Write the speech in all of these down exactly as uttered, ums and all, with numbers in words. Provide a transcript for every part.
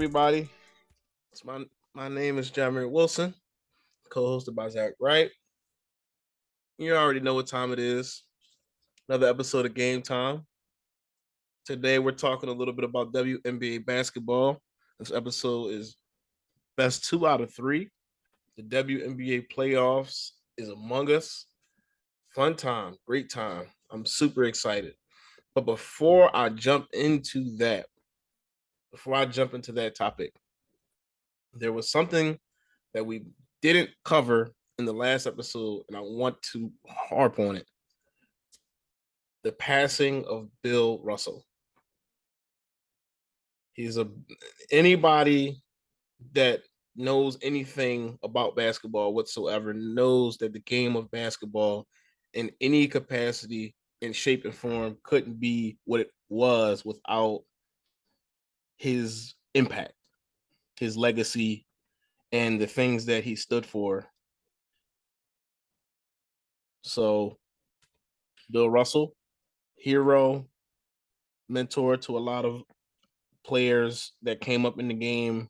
everybody. It's my my name is Jamir Wilson, co-hosted by Zach Wright. You already know what time it is. Another episode of Game Time. Today we're talking a little bit about W N B A basketball. This episode is best two out of three. The W N B A playoffs is among us. Fun time, great time. I'm super excited. But before I jump into that, before I jump into that topic, there was something that we didn't cover in the last episode, and I want to harp on it. The passing of Bill Russell. He's a anybody that knows anything about basketball whatsoever knows that the game of basketball in any capacity, in shape and form, couldn't be what it was without his impact, his legacy, and the things that he stood for. So Bill Russell, hero, mentor to a lot of players that came up in the game,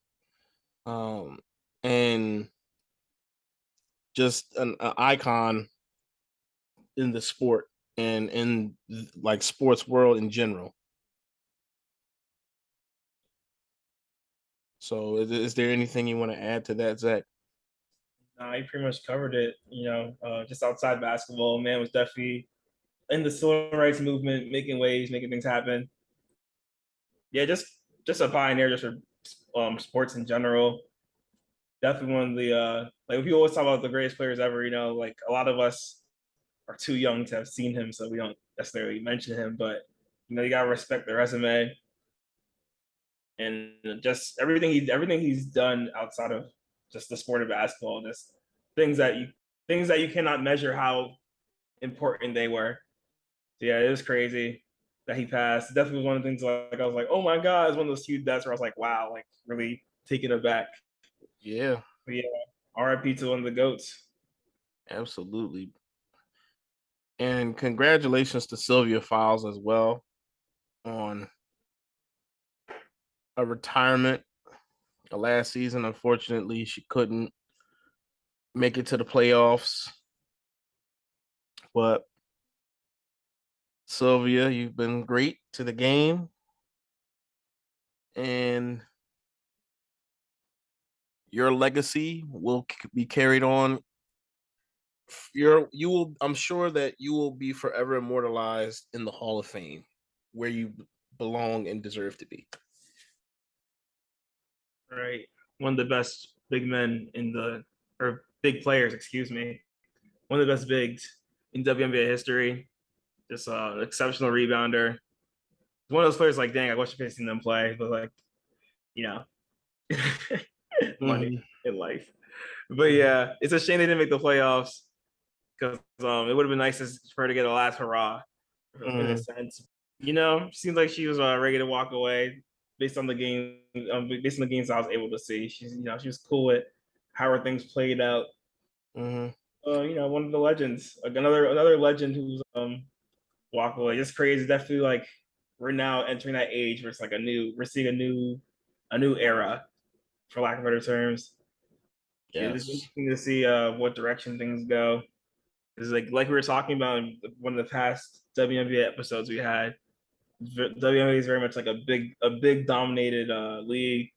um, and just an, an icon in the sport and in like sports world in general. So is, is there anything you want to add to that, Zach? Nah, you pretty much covered it. You know, uh, just outside basketball, man was definitely in the civil rights movement, making waves, making things happen. Yeah, just just a pioneer just for um, sports in general. Definitely one of the uh, like we always talk about the greatest players ever. You know, like a lot of us are too young to have seen him, so we don't necessarily mention him, but you know, you gotta respect the resume and just everything he everything he's done outside of just the sport of basketball, just things that you things that you cannot measure how important they were. So yeah, it was crazy that he passed. Definitely one of the things like I was like, oh my God, it's one of those huge deaths where I was like, wow, like really taking it back. Yeah. But yeah, R I P to one of the GOATs. Absolutely. And congratulations to Sylvia Fowles as well on a retirement. The last season, unfortunately, she couldn't make it to the playoffs. But Sylvia, you've been great to the game. And your legacy will be carried on. You're, you will, I'm sure that you will be forever immortalized in the Hall of Fame where you belong and deserve to be. Right. One of the best big men in the, or big players, excuse me. One of the best bigs in W N B A history. Just uh, an exceptional rebounder. One of those players like, dang, I wish I could have seen them play, but like, you know, money mm-hmm. in life. But yeah, it's a shame they didn't make the playoffs because um, it would have been nice for her to get a last hurrah mm. in a sense. You know, seems like she was uh, ready to walk away based on the game, um, based on the games I was able to see. She's, you know, she was cool with how her things played out. Mm-hmm. Uh, you know, one of the legends, like another another legend who's um walk away. It's crazy. Definitely, like we're now entering that age where it's like a new, we're seeing a new, a new era, for lack of better terms. Yeah, it's interesting to see uh, what direction things go. Because like like we were talking about in one of the past W N B A episodes we had, W N B A is very much like a big a big dominated uh, league,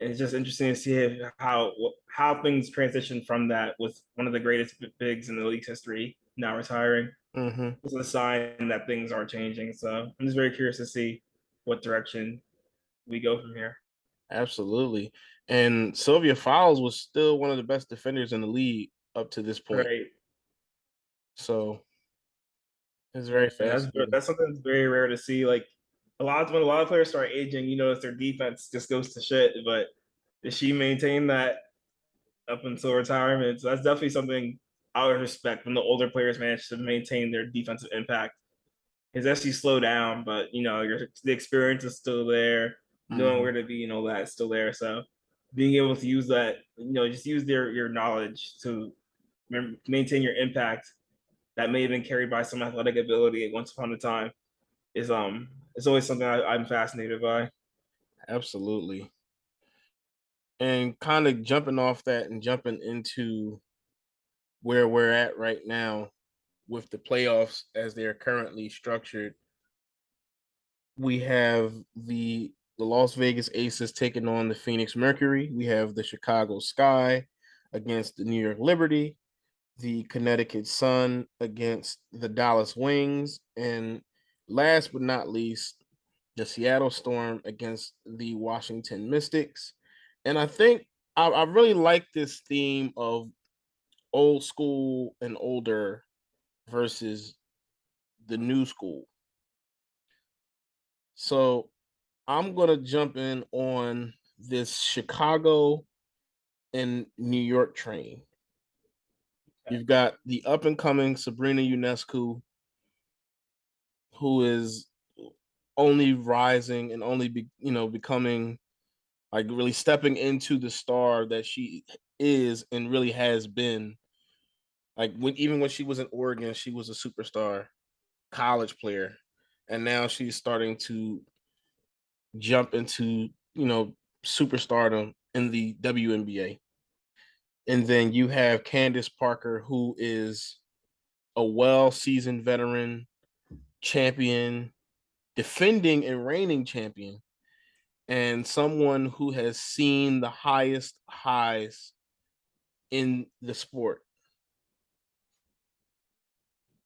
and it's just interesting to see if, how how things transition from that with one of the greatest bigs in the league's history now retiring. Mm-hmm. It's a sign that things are changing. So I'm just very curious to see what direction we go from here. Absolutely. And Sylvia Fowles was still one of the best defenders in the league up to this point. Right. So it's very fast. That's, that's something that's very rare to see. Like a lot of, when a lot of players start aging, you notice their defense just goes to shit. But did she maintain that up until retirement? So that's definitely something I would respect when the older players manage to maintain their defensive impact. It's actually slow down, but you know, your the experience is still there, mm-hmm. knowing where to be and all that is still there. So being able to use that, you know, just use their your knowledge to maintain your impact that may have been carried by some athletic ability once upon a time is um it's always something I, I'm fascinated by. Absolutely. And kind of jumping off that and jumping into where we're at right now with the playoffs as they're currently structured, we have the, the Las Vegas Aces taking on the Phoenix Mercury. We have the Chicago Sky against the New York Liberty, the Connecticut Sun against the Dallas Wings, and last but not least, the Seattle Storm against the Washington Mystics. And I think I, I really like this theme of old school and older versus the new school. So I'm going to jump in on this Chicago and New York train. Okay. You've got the up-and-coming Sabrina Ionescu, who is only rising and only, be, you know, becoming, like, really stepping into the star that she is and really has been. Like, when even when she was in Oregon, she was a superstar college player. And now she's starting to jump into, you know, superstardom in the W N B A. And then you have Candace Parker, who is a well-seasoned veteran, champion, defending and reigning champion, and someone who has seen the highest highs in the sport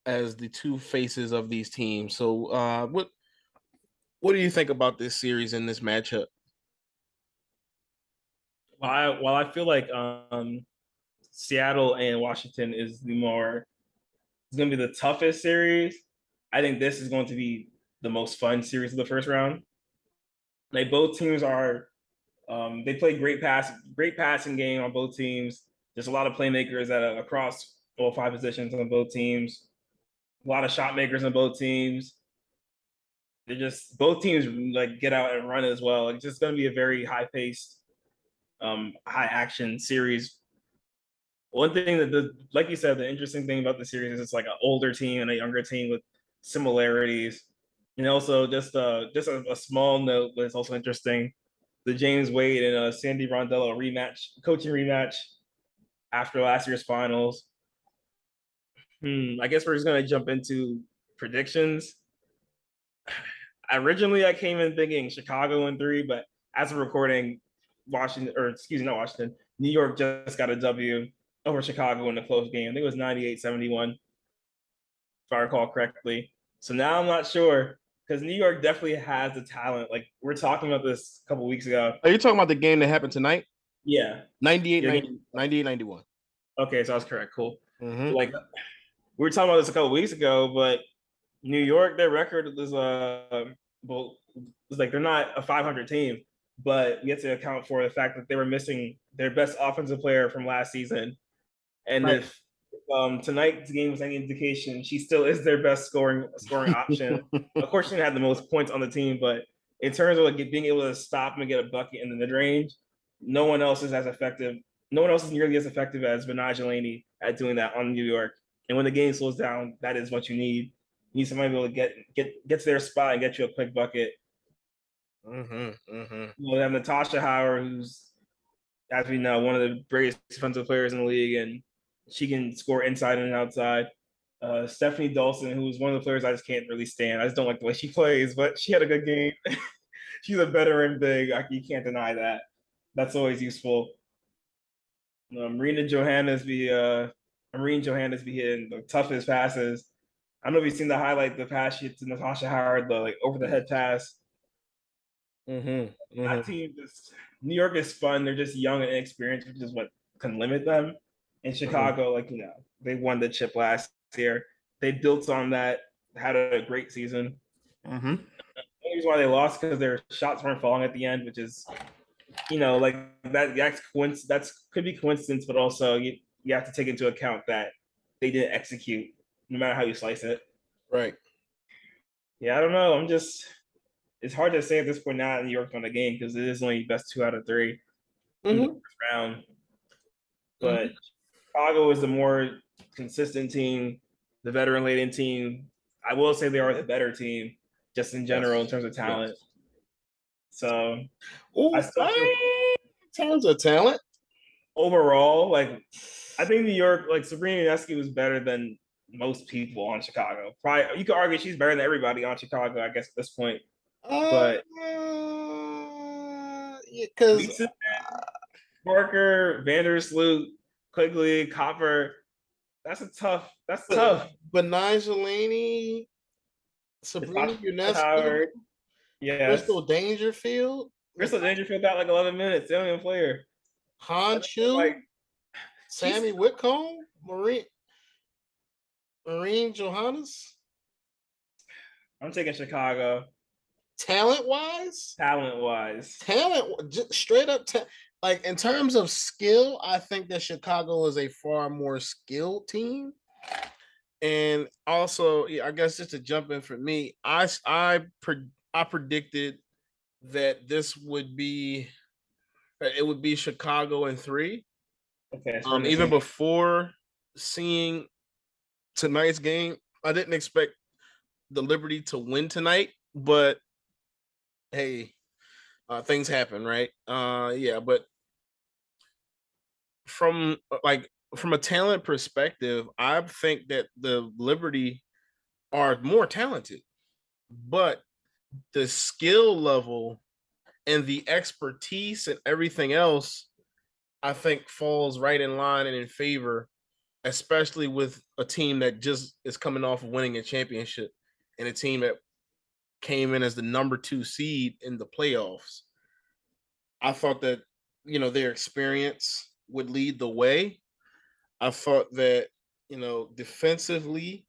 as the two faces of these teams. So uh, what what do you think about this series and this matchup? Well, I, well, I feel like um, Seattle and Washington is the more it's going to be the toughest series. I think this is going to be the most fun series of the first round. Like, both teams are, um, they play great pass, great passing game on both teams. There's a lot of playmakers at a, across all five positions on both teams. A lot of shot makers on both teams. They're just, both teams like get out and run as well. It's just going to be a very high paced, um, high action series. One thing that the, like you said, the interesting thing about the series is it's like an older team and a younger team with similarities. And also, just uh, just a, a small note, but it's also interesting, the James Wade and uh, Sandy Rondello rematch, coaching rematch after last year's finals. Hmm, I guess we're just going to jump into predictions. Originally, I came in thinking Chicago in three, but as of recording, Washington, or excuse me, not Washington, New York just got a W over Chicago in a close game. I think it was ninety-eight seventy-one, if I recall correctly. So now I'm not sure. Because New York definitely has the talent. Like, we're talking about this a couple weeks ago. Are you talking about the game that happened tonight? Yeah. ninety-eight ninety-one. Okay, so I was correct. Cool. Mm-hmm. Like, we were talking about this a couple weeks ago, but New York, their record is uh, well, it's like they're not a five hundred team, but we have to account for the fact that they were missing their best offensive player from last season. And right. if Um, tonight's game was any indication, she still is their best scoring scoring option. Of course, she didn't have the most points on the team, but in terms of like being able to stop and get a bucket in the mid-range, no one else is as effective. No one else is nearly as effective as Betnijah Laney at doing that on New York. And when the game slows down, that is what you need. You need somebody to be able to get get get to their spot and get you a quick bucket. Mm-hmm, mm-hmm. We'll have Natasha Howard, who's, as we know, one of the greatest defensive players in the league, and she can score inside and outside. Uh, Stefanie Dolson, who is one of the players I just can't really stand. I just don't like the way she plays, but she had a good game. She's a veteran big. I, you can't deny that. That's always useful. Uh, Marine Johannès be uh, Marine Johannès be hitting the toughest passes. I don't know if you've seen the highlight, the pass she hit to Natasha Howard, the like over the head pass. Mm-hmm, mm-hmm. That team, just New York is fun. They're just young and inexperienced, which is what can limit them. In Chicago, like, you know, they won the chip last year. They built on that, had a great season. Mm-hmm. The reason why they lost because their shots weren't falling at the end, which is, you know, like that. That's coinc- That's could be coincidence, but also you you have to take into account that they didn't execute, no matter how you slice it. Right. Yeah, I don't know. I'm just. It's hard to say at this point now that New York's on the game because it is only best two out of three mm-hmm. in the first round, but. Mm-hmm. Chicago is the more consistent team, the veteran-laden team. I will say they are the better team, just in general, yes. in terms of talent. Yes. So, Ooh, I still feel, tons of talent. Overall, like, I think New York, like, Sabrina Ionescu was better than most people on Chicago. Probably, you could argue she's better than everybody on Chicago, I guess, at this point. Uh, but because uh, yeah, Parker, Vandersloot, Quigley, Copper, that's a tough. That's but, tough. Betnijah Laney, Sabrina Ionescu, yeah, Crystal Dangerfield. Crystal Dangerfield got like eleven minutes. The only player. Honshu, like, Sammy Whitcomb, Marine, Marine Johannès. I'm taking Chicago. Talent wise, talent wise, talent just straight up. Ta- like in terms of skill, I think that Chicago is a far more skilled team. And also, yeah, I guess just to jump in for me, I I pre- I predicted that this would be. It would be Chicago in three. Okay. Um, even before seeing tonight's game, I didn't expect the Liberty to win tonight, but hey, uh, things happen, right? Uh, yeah, but from like from a talent perspective, I think that the Liberty are more talented, but the skill level and the expertise and everything else, I think, falls right in line and in favor, especially with a team that just is coming off of winning a championship and a team that came in as the number two seed in the playoffs. I thought that, you know, their experience would lead the way. I thought that, you know, defensively,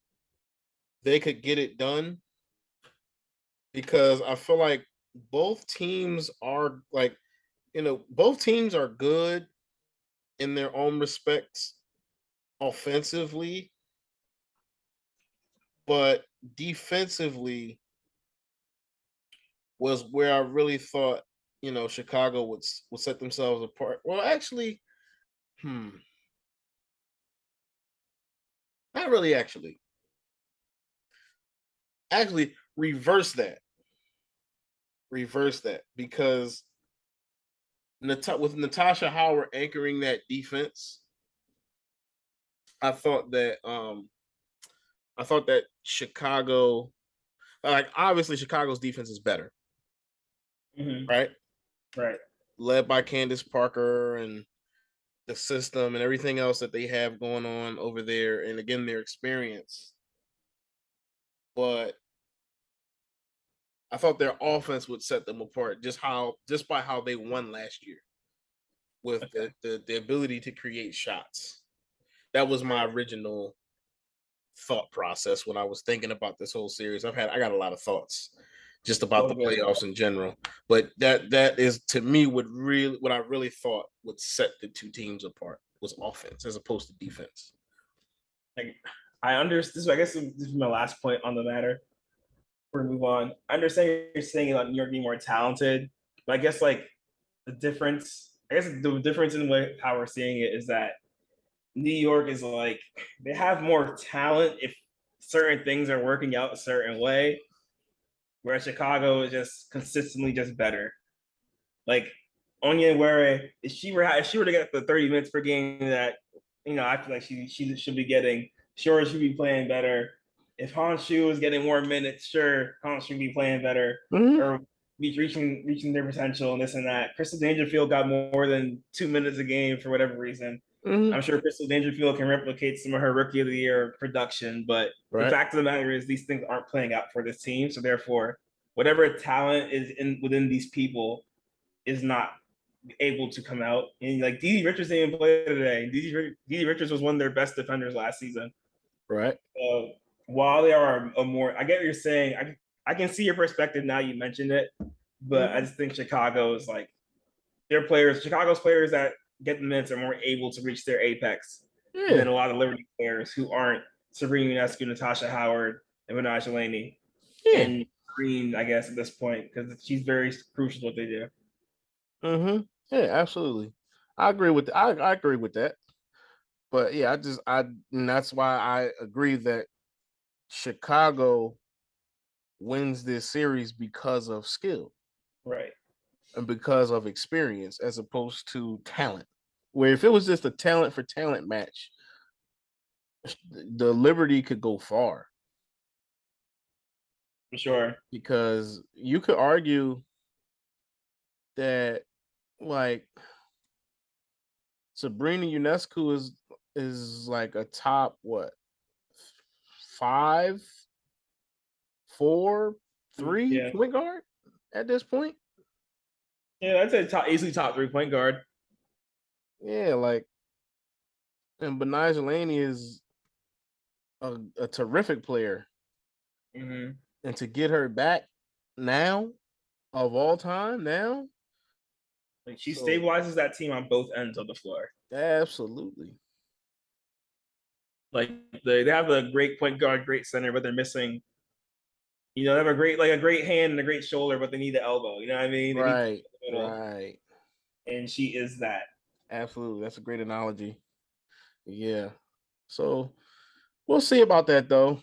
they could get it done because I feel like both teams are like, you know, both teams are good in their own respects offensively, but defensively was where I really thought, you know, Chicago would, would set themselves apart. Well, actually, hmm. Not really, actually. Actually, reverse that. Reverse that because Nat- with Natasha Howard anchoring that defense, I thought that um, I thought that Chicago, like obviously Chicago's defense is better, mm-hmm. right? Right. Led by Candace Parker and the system and everything else that they have going on over there, and again their experience, but I thought their offense would set them apart just how just by how they won last year with okay. the, the, the ability to create shots. That was my original thought process when I was thinking about this whole series. I've had I got a lot of thoughts just about the playoffs in general. But that that is to me what really what I really thought would set the two teams apart was offense as opposed to defense. Like I understand I guess this is my last point on the matter. We're gonna move on. I understand you're saying about New York being more talented, but I guess like the difference, I guess the difference in what, how we're seeing it is that New York is like, they have more talent if certain things are working out a certain way, whereas Chicago is just consistently just better. Like Onyenwere, if she were, if she were to get the thirty minutes per game that, you know, I feel like she, she should be getting, sure, she'd be playing better. If Honshu is getting more minutes, sure, Honshu would be playing better mm-hmm. or be reaching reaching their potential and this and that. Crystal Dangerfield got more than two minutes a game for whatever reason. Mm-hmm. I'm sure Crystal Dangerfield can replicate some of her rookie of the year production, but right. the fact of the matter is these things aren't playing out for this team. So therefore, whatever talent is in within these people is not able to come out. And like Dede Richards didn't even play today. Dede, Dede Richards was one of their best defenders last season. Right. So while they are a more, I get what you're saying. I I can see your perspective now. You mentioned it, but I just think Chicago is like their players. Chicago's players that get the minutes are more able to reach their apex yeah. than a lot of Liberty players who aren't Sabrina Ionescu, Natasha Howard, and Betnijah Laney yeah. and Green. I guess at this point because she's very crucial what they do. Mm-hmm. Yeah, absolutely. I agree with. I I agree with that. But yeah, I just I and that's why I agree that Chicago wins this series because of skill. Right. because of experience as opposed to talent. Where if it was just a talent for talent match, the Liberty could go far. For sure. Because you could argue that, like, Sabrina Ionescu is is like a top what five, four, three yeah. point guard at this point. Yeah, I'd say top, easily top three point guard. Yeah, like, and Betnijah Laney is a, a terrific player, mm-hmm. and to get her back now, of all time now. Like, she so, stabilizes that team on both ends of the floor. Absolutely. Like, they, they have a great point guard, great center, but they're missing, you know, they have a great, like a great hand and a great shoulder, but they need the elbow. You know what I mean? They right, right. And she is that. Absolutely. That's a great analogy. Yeah. So we'll see about that, though.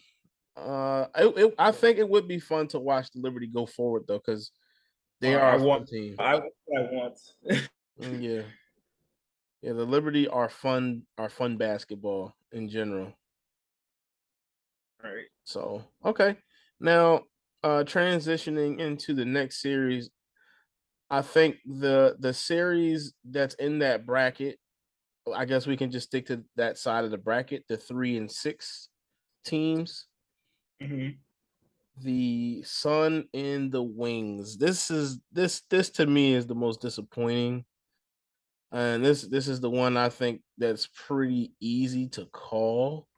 Uh, it, it, I think it would be fun to watch the Liberty go forward, though, because They are a fun team. I want what I want. yeah. Yeah, the Liberty are fun, are fun basketball in general. All right. So, okay. Now, uh, transitioning into the next series, I think the the series that's in that bracket, I guess we can just stick to that side of the bracket, the three and six teams. Mm-hmm. The Sun and the Wings. This is this this to me is the most disappointing, and this this is the one I think that's pretty easy to call.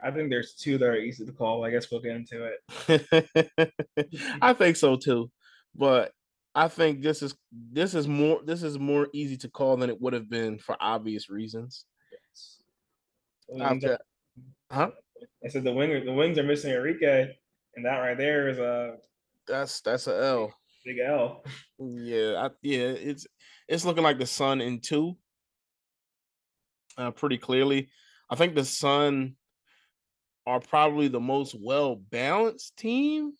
I think there's two that are easy to call. I guess we'll get into it. I think so too, but I think this is this is more this is more easy to call than it would have been for obvious reasons. Yes. I've got, huh? I said the wing, the Wings are missing Arike, and that right there is a that's that's a L, big L. Yeah, I, yeah, it's it's looking like the Sun in two, uh, pretty clearly. I think the Sun are probably the most well balanced team,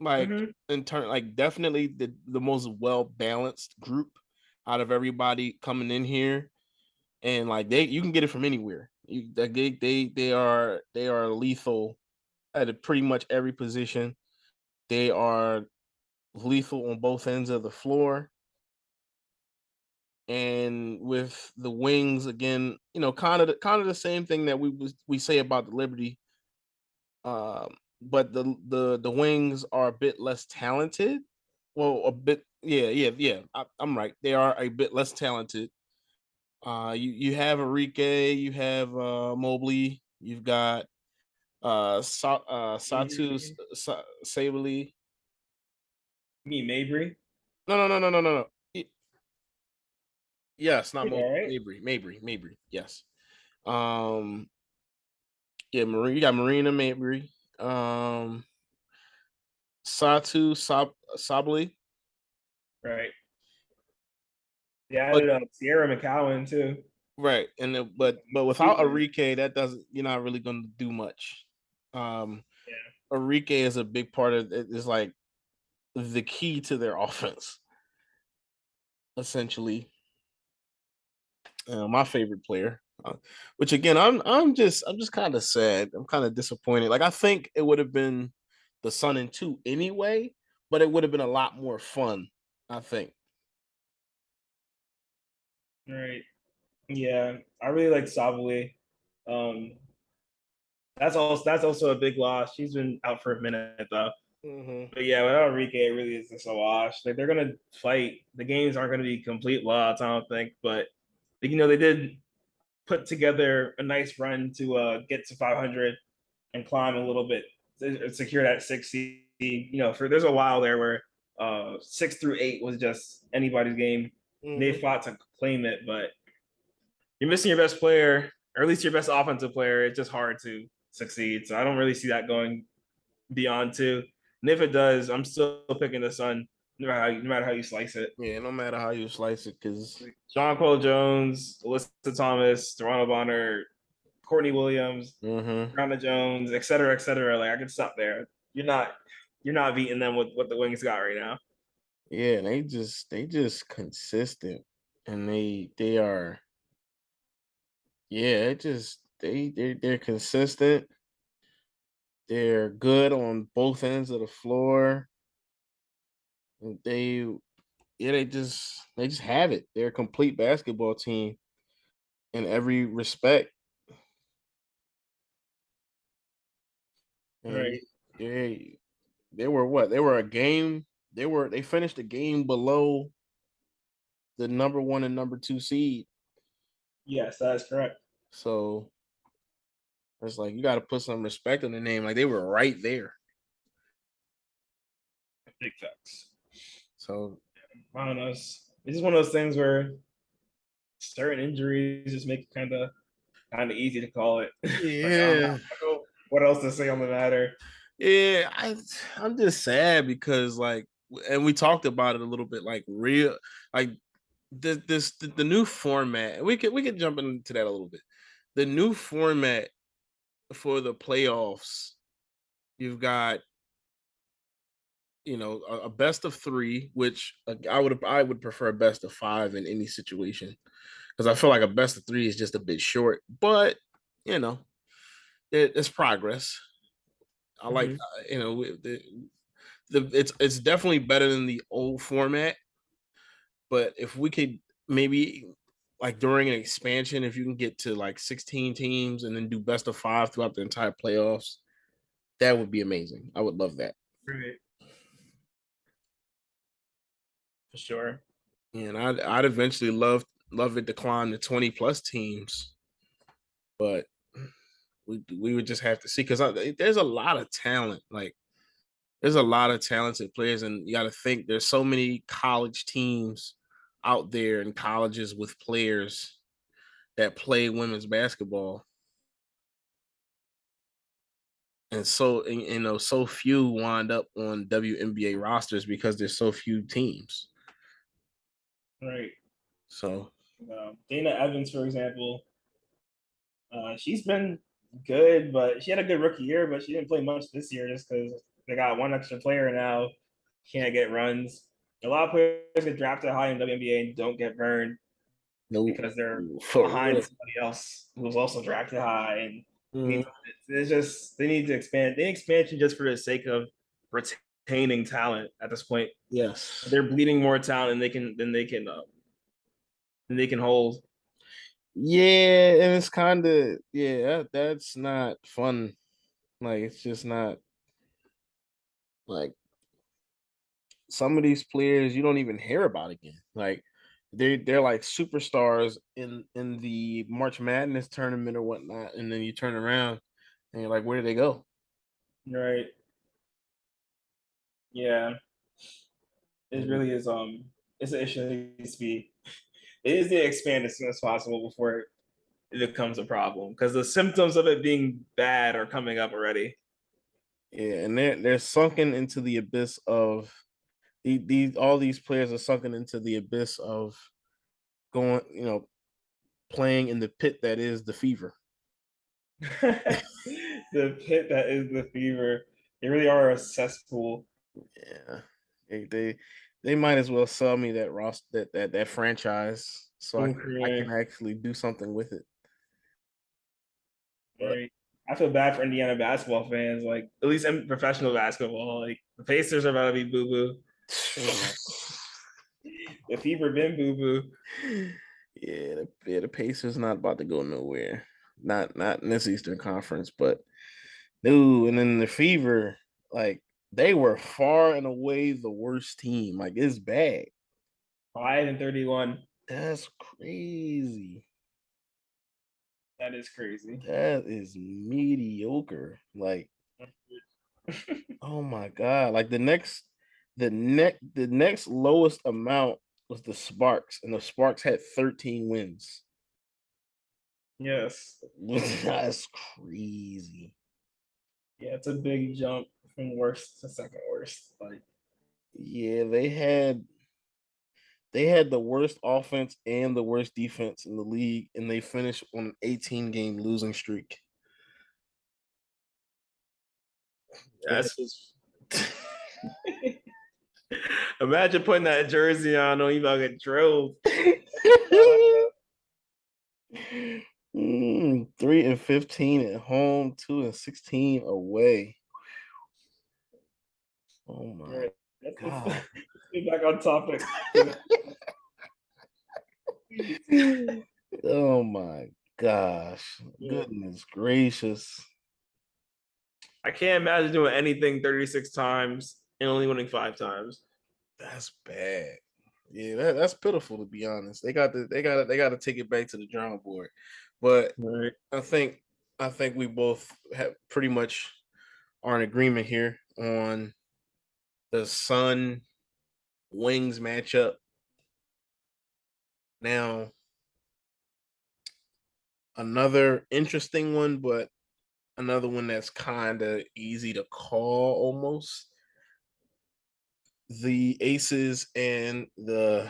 like mm-hmm. in turn, like definitely the the most well balanced group out of everybody coming in here, and like they you can get it from anywhere. You, they, they they are they are lethal at a pretty much every position. They are lethal on both ends of the floor. And with the Wings, again, you know, kind of the, kind of the same thing that we we say about the Liberty, um, but the the the Wings are a bit less talented. Well, a bit, yeah, yeah, yeah. I, I'm right. They are a bit less talented. Uh, you, you have Arike, you have uh, Mobley, you've got uh, Sa- uh, Satou Sa- Sabally. You mean Mabrey? No, no, no, no, no, no, no. Yes, not Mobley. Right? Mabrey, Mabrey, Mabrey. Yes. Um. Yeah, Marine. You got Marina Mabrey. Um. Satou Sab- Sabally. Right. Yeah, I did, uh, Sierra McAllen too. Right, and the, but but without Arike, that doesn't you're not really going to do much. Um, yeah. Arike is a big part of it. Is like the key to their offense, essentially. Uh, my favorite player, uh, which again, I'm I'm just I'm just kind of sad. I'm kind of disappointed. Like I think it would have been the Sun and two anyway, but it would have been a lot more fun, I think. Right. Yeah, I really like Sabally. Um, that's also that's also a big loss. She's been out for a minute though. Mm-hmm. But yeah, without Arike, it really is just a wash. Like they're gonna fight. The games aren't gonna be complete loss, I don't think. But you know, they did put together a nice run to uh, get to five hundred and climb a little bit, secure that six seed. You know, for there's a while there where uh, six through eight was just anybody's game. Mm-hmm. They fought to claim it, but you're missing your best player, or at least your best offensive player. It's just hard to succeed. So I don't really see that going beyond two. And if it does, I'm still picking the Sun, no matter how you, no matter how you slice it. Yeah, no matter how you slice it, because Jonquel Jones, Alyssa Thomas, Toronto Bonner, Courtney Williams, mm-hmm. Brittney Griner, et cetera, et cetera. Like I could stop there. You're not, you're not beating them with what the Wings got right now. Yeah, they just they just consistent, and they they are. Yeah, it just they they they're consistent. They're good on both ends of the floor. They, yeah, they just they just have it. They're a complete basketball team in every respect. And right. They they were what? They were a game. They were they finished a game below the number one and number two seed. Yes, that's correct. So it's like you got to put some respect on the name. Like they were right there. Big facts. So I don't know. It's just one of those things where certain injuries just make it kind of kind of easy to call it. Yeah. Like, I don't know what else to say on the matter? Yeah, I I'm just sad because like, and we talked about it a little bit. Like real, like this this the, the new format. We could we could jump into that a little bit. The new format for the playoffs, you've got, you know, a, a best of three, which I would I would prefer a best of five in any situation, because I feel like a best of three is just a bit short. But you know, it, it's progress. I like, mm-hmm. you know, the, the it's it's definitely better than the old format. But if we could maybe, like during an expansion, if you can get to like sixteen teams and then do best of five throughout the entire playoffs, that would be amazing. I would love that. Right. For sure. And I'd I'd eventually love love it to climb to twenty plus teams, but. We we would just have to see, because there's a lot of talent. Like, there's a lot of talented players, and you got to think there's so many college teams out there and colleges with players that play women's basketball, and so and, you know, so few wind up on W N B A rosters because there's so few teams. Right. So um, Dana Evans, for example, uh, she's been good, but she had a good rookie year, but she didn't play much this year just because they got one extra player now. Can't get runs. A lot of players get drafted high in W N B A and don't get burned nope. because they're For behind real. somebody else who was also drafted high. And mm-hmm. you know, it's just they need to expand. They need expansion just for the sake of retaining talent at this point. Yes, they're bleeding more talent than they can than they can uh, than they can hold. Yeah, and it's kind of, yeah, that, that's not fun. Like, it's just not, like, some of these players you don't even hear about again. Like, they, they're like superstars in, in the March Madness tournament or whatnot, and then you turn around and you're like, where did they go? Right. Yeah. It really is, um, it's an issue that needs to be. It is to expand as soon as possible before it becomes a problem, because the symptoms of it being bad are coming up already. Yeah, and they're they're sunken into the abyss of these. The, all these players are sunken into the abyss of going, you know, playing in the pit that is the fever. The pit that is the fever. They really are a cesspool. Yeah, they. they They might as well sell me that roster, that that, that franchise, so okay. I, can, I can actually do something with it. Right. I feel bad for Indiana basketball fans, like at least in professional basketball. Like the Pacers are about to be boo boo. The Fever been boo boo. Yeah, the yeah, the Pacers not about to go nowhere. Not not in this Eastern Conference, but no. And then the Fever, like. They were far and away the worst team. Like, it's bad. five and thirty-one. That's crazy. That is crazy. That is mediocre. Like, oh my God. Like the next, the next, the next lowest amount was the Sparks, and the Sparks had thirteen wins. Yes. That's crazy. Yeah, it's a big jump. Worst to second worst. Like, yeah, they had they had the worst offense and the worst defense in the league, and they finished on an eighteen game losing streak. That's just Imagine putting that jersey on, don't even get drilled. mm, three and fifteen at home, two and sixteen away. Oh my right. God! Get back on topic. Oh my gosh! Goodness gracious! I can't imagine doing anything thirty-six times and only winning five times. That's bad. Yeah, that, that's pitiful, to be honest. They got to, they got to, they got to take it back to the drawing board. But right. I think I think we both have pretty much are in agreement here on the Sun Wings matchup. Now, another interesting one, but another one that's kind of easy to call almost. The Aces and the,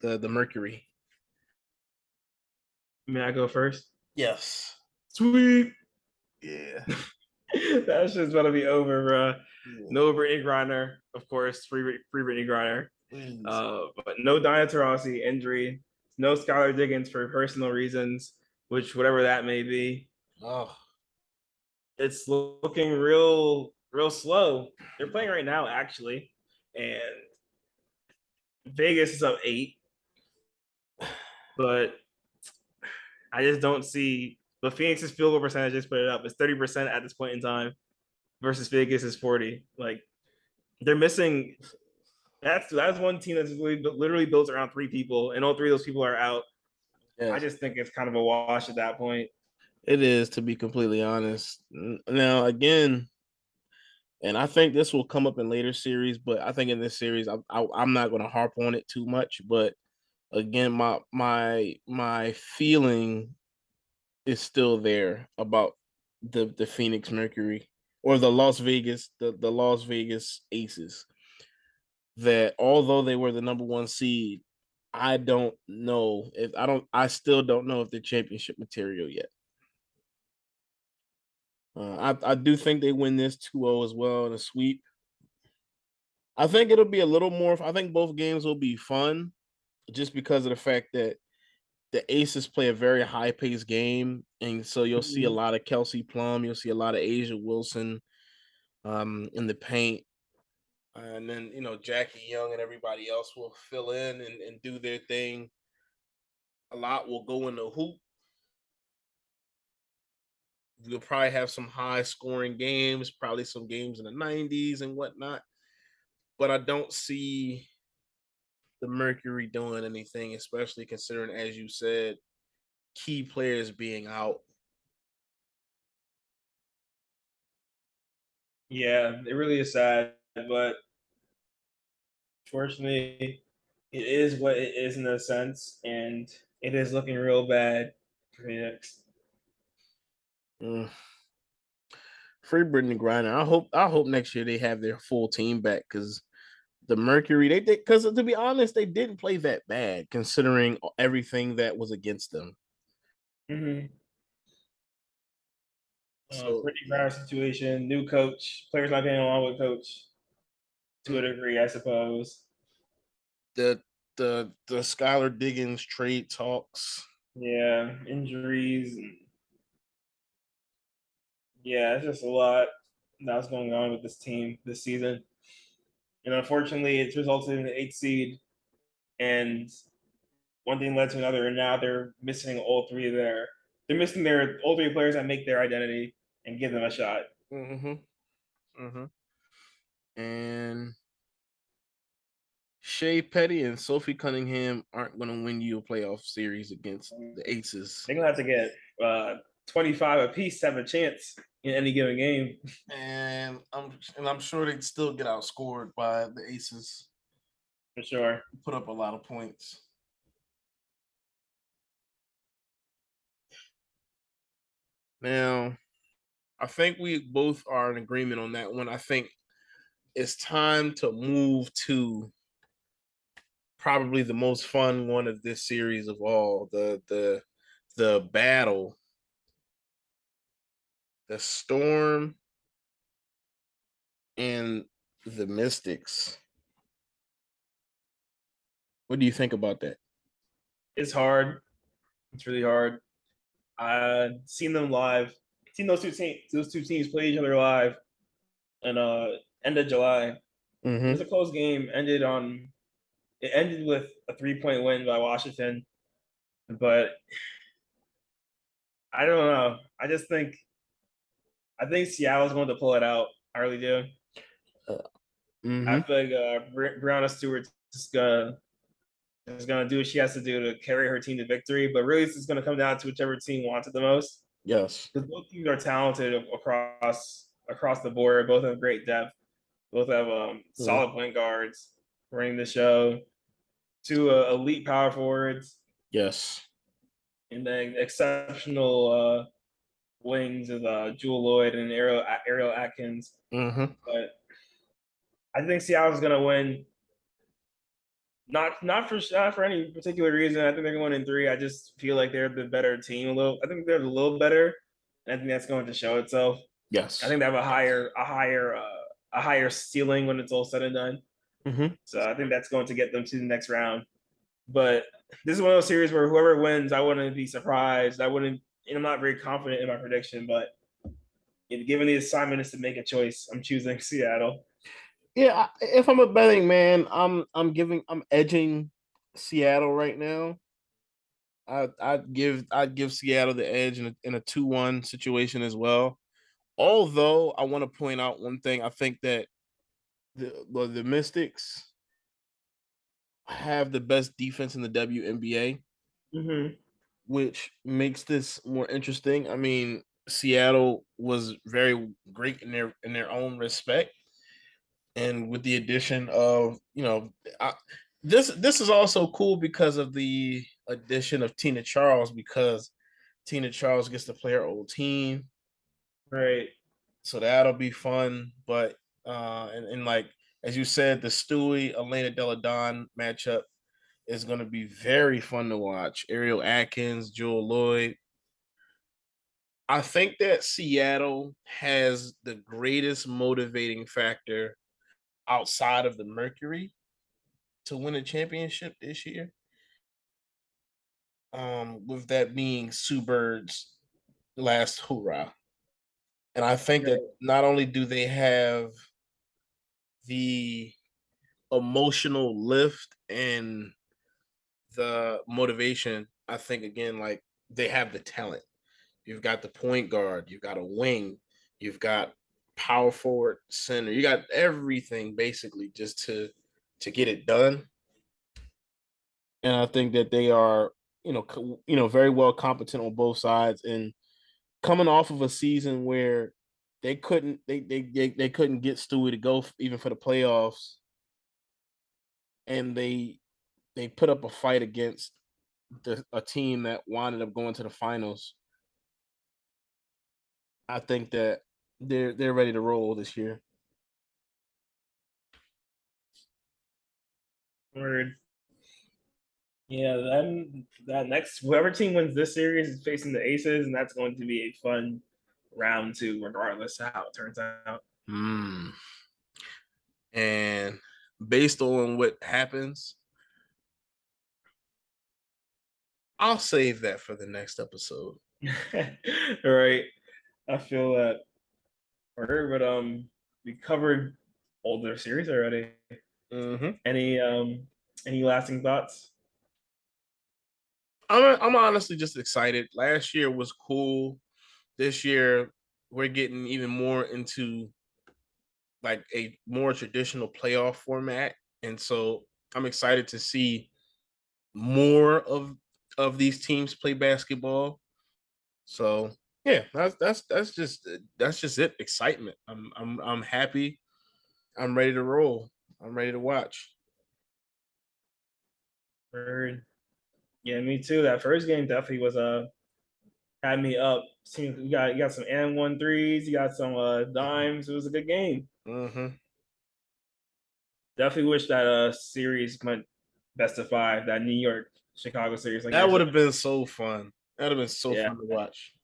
the the Mercury. May I go first? Yes. Sweet. Yeah. That shit's about to be over, bro. Yeah. No Brittney Griner, of course. Free free Brittney Griner. Mm. Uh, but no Diana Taurasi injury. No Skylar Diggins for personal reasons, which whatever that may be. Oh. It's looking real, real slow. They're playing right now, actually. And Vegas is up eight, but I just don't see. But Phoenix's field goal percentage, just put it up, it's thirty percent at this point in time versus Vegas is forty. Like, they're missing. That's that's one team that's literally, literally built around three people, and all three of those people are out. Yeah. I just think it's kind of a wash at that point. It is, to be completely honest. Now, again. And I think this will come up in later series, but I think in this series, I, I, I'm not going to harp on it too much. But again, my my my feeling is still there about the, the Phoenix Mercury or the Las Vegas the, the Las Vegas Aces. That although they were the number one seed, I don't know if I don't I still don't know if they're championship material yet. Uh, I, I do think they win this two oh as well in a sweep. I think it'll be a little more. I think both games will be fun just because of the fact that the Aces play a very high-paced game. And so you'll see a lot of Kelsey Plum. You'll see a lot of Asia Wilson um, in the paint. And then, you know, Jackie Young and everybody else will fill in and, and do their thing. A lot will go in the hoop. You'll probably have some high-scoring games, probably some games in the nineties and whatnot. But I don't see the Mercury doing anything, especially considering, as you said, key players being out. Yeah, it really is sad, but fortunately, it is what it is in a sense, and it is looking real bad for Phoenix. Mm. Free Brittney Griner. I hope I hope next year they have their full team back, because the Mercury, they did, because to be honest, they didn't play that bad considering everything that was against them. Mm-hmm. So, uh, Brittney Griner situation, new coach, players not getting along with coach to a degree, I suppose. The the the Skylar Diggins trade talks. Yeah, injuries and yeah, it's just a lot that's going on with this team this season. And unfortunately, it's resulted in the eighth seed. And one thing led to another, and now they're missing all three of their – they're missing their all three players that make their identity and give them a shot. Mm-hmm. Mm-hmm. And Shea Petty and Sophie Cunningham aren't going to win you a playoff series against the Aces. They're going to have to get uh, twenty-five apiece to have a chance in any given game, and I'm and I'm sure they'd still get outscored by the Aces. For sure, put up a lot of points. Now, I think we both are in agreement on that one. I think it's time to move to probably the most fun one of this series of all, the the the battle. The Storm and the Mystics. What do you think about that? It's hard. It's really hard. I've seen them live. Seen those two teams. Those two teams play each other live, and uh, end of July. Mm-hmm. It was a close game. Ended on. It ended with a three-point win by Washington, but I don't know. I just think. I think Seattle's going to pull it out. I really do. Uh, mm-hmm. I feel like uh, Bre- Breonna Stewart is gonna is gonna do what she has to do to carry her team to victory. But really, it's going to come down to whichever team wants it the most. Yes, because both teams are talented across across the board. Both have great depth. Both have um, mm-hmm. solid point guards running the show. Two uh, elite power forwards. Yes, and then exceptional. Uh, Wings of uh, Jewell Loyd and Ariel, Ariel Atkins. Mm-hmm. But I think Seattle's going to win. Not not for not for any particular reason. I think they're going to win in three. I just feel like they're the better team. A little. I think they're a little better, and I think that's going to show itself. Yes. I think they have a higher a higher uh, a higher ceiling when it's all said and done. Mm-hmm. So I think that's going to get them to the next round. But this is one of those series where whoever wins, I wouldn't be surprised. I wouldn't. And I'm not very confident in my prediction, but given the assignment is to make a choice, I'm choosing Seattle. Yeah, if I'm a betting man, I'm I'm giving I'm edging Seattle right now. I I'd give I'd give Seattle the edge in a, in a two one situation as well. Although I want to point out one thing, I think that the well, the Mystics have the best defense in the W N B A. Mm-hmm. Which makes this more interesting. I mean, Seattle was very great in their in their own respect, and with the addition of you know I, this this is also cool because of the addition of Tina Charles, because Tina Charles gets to play her old team, right? So that'll be fun. But uh, and, and like as you said, the Stewie Elena Deladon matchup. It's going to be very fun to watch. Ariel Atkins, Jewell Loyd. I think that Seattle has the greatest motivating factor outside of the Mercury to win a championship this year. Um, with that being Sue Bird's last hurrah. And I think that not only do they have the emotional lift and the motivation, I think, again, like they have the talent. You've got the point guard, you've got a wing, you've got power forward, center, you got everything basically just to to get it done. And I think that they are, you know, co- you know, very well competent on both sides. And coming off of a season where they couldn't, they they they, they couldn't get Stewie to go even for the playoffs, and they. They put up a fight against the, a team that wound up going to the finals. I think that they're they're ready to roll this year. Word. Yeah, then that next whoever team wins this series is facing the Aces, and that's going to be a fun round two, regardless of how it turns out. Mm. And based on what happens. I'll save that for the next episode. All right. I feel that. But um, we covered all their series already. Mm-hmm. Any um, any lasting thoughts? I'm I'm honestly just excited. Last year was cool. This year we're getting even more into like a more traditional playoff format, and so I'm excited to see more of. of these teams play basketball. So yeah, that's that's that's just that's just it. Excitement. I'm I'm I'm happy. I'm ready to roll. I'm ready to watch. Yeah, me too. That first game definitely was uh had me up. You got you got some and one threes, you got some uh dimes. It was a good game. Mm-hmm. Definitely wish that uh series went best of five, that New York Chicago series. Like that would have been so fun. That would have been so yeah. fun to watch.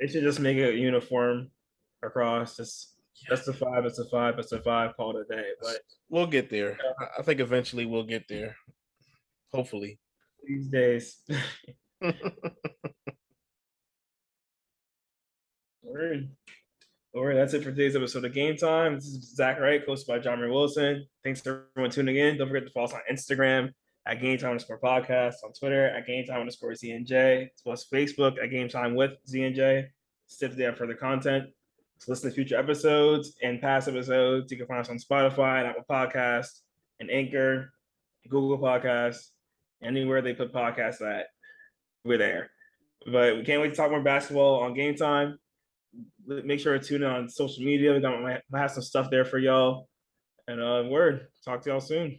They should just make it uniform across. Just yeah. Best of five, best of five, best of five, call it a day. But we'll get there. Uh, I think eventually we'll get there. hopefully. These days. Word. Word. That's it for today's episode of Game Time. This is Zach Wright, hosted by Jamir Wilson. Thanks to everyone tuning in. Don't forget to follow us on Instagram at Game Time underscore podcast, on Twitter at Game Time underscore Z N J, as well as Facebook at Game Time with Z N J. Stay up to date on further content. So listen to future episodes and past episodes. You can find us on Spotify, and Apple Podcasts, and Anchor, Google Podcasts, anywhere they put podcasts at. We're there. But we can't wait to talk more basketball on Game Time. Make sure to tune in on social media. We might have some stuff there for y'all. And uh, word, talk to y'all soon.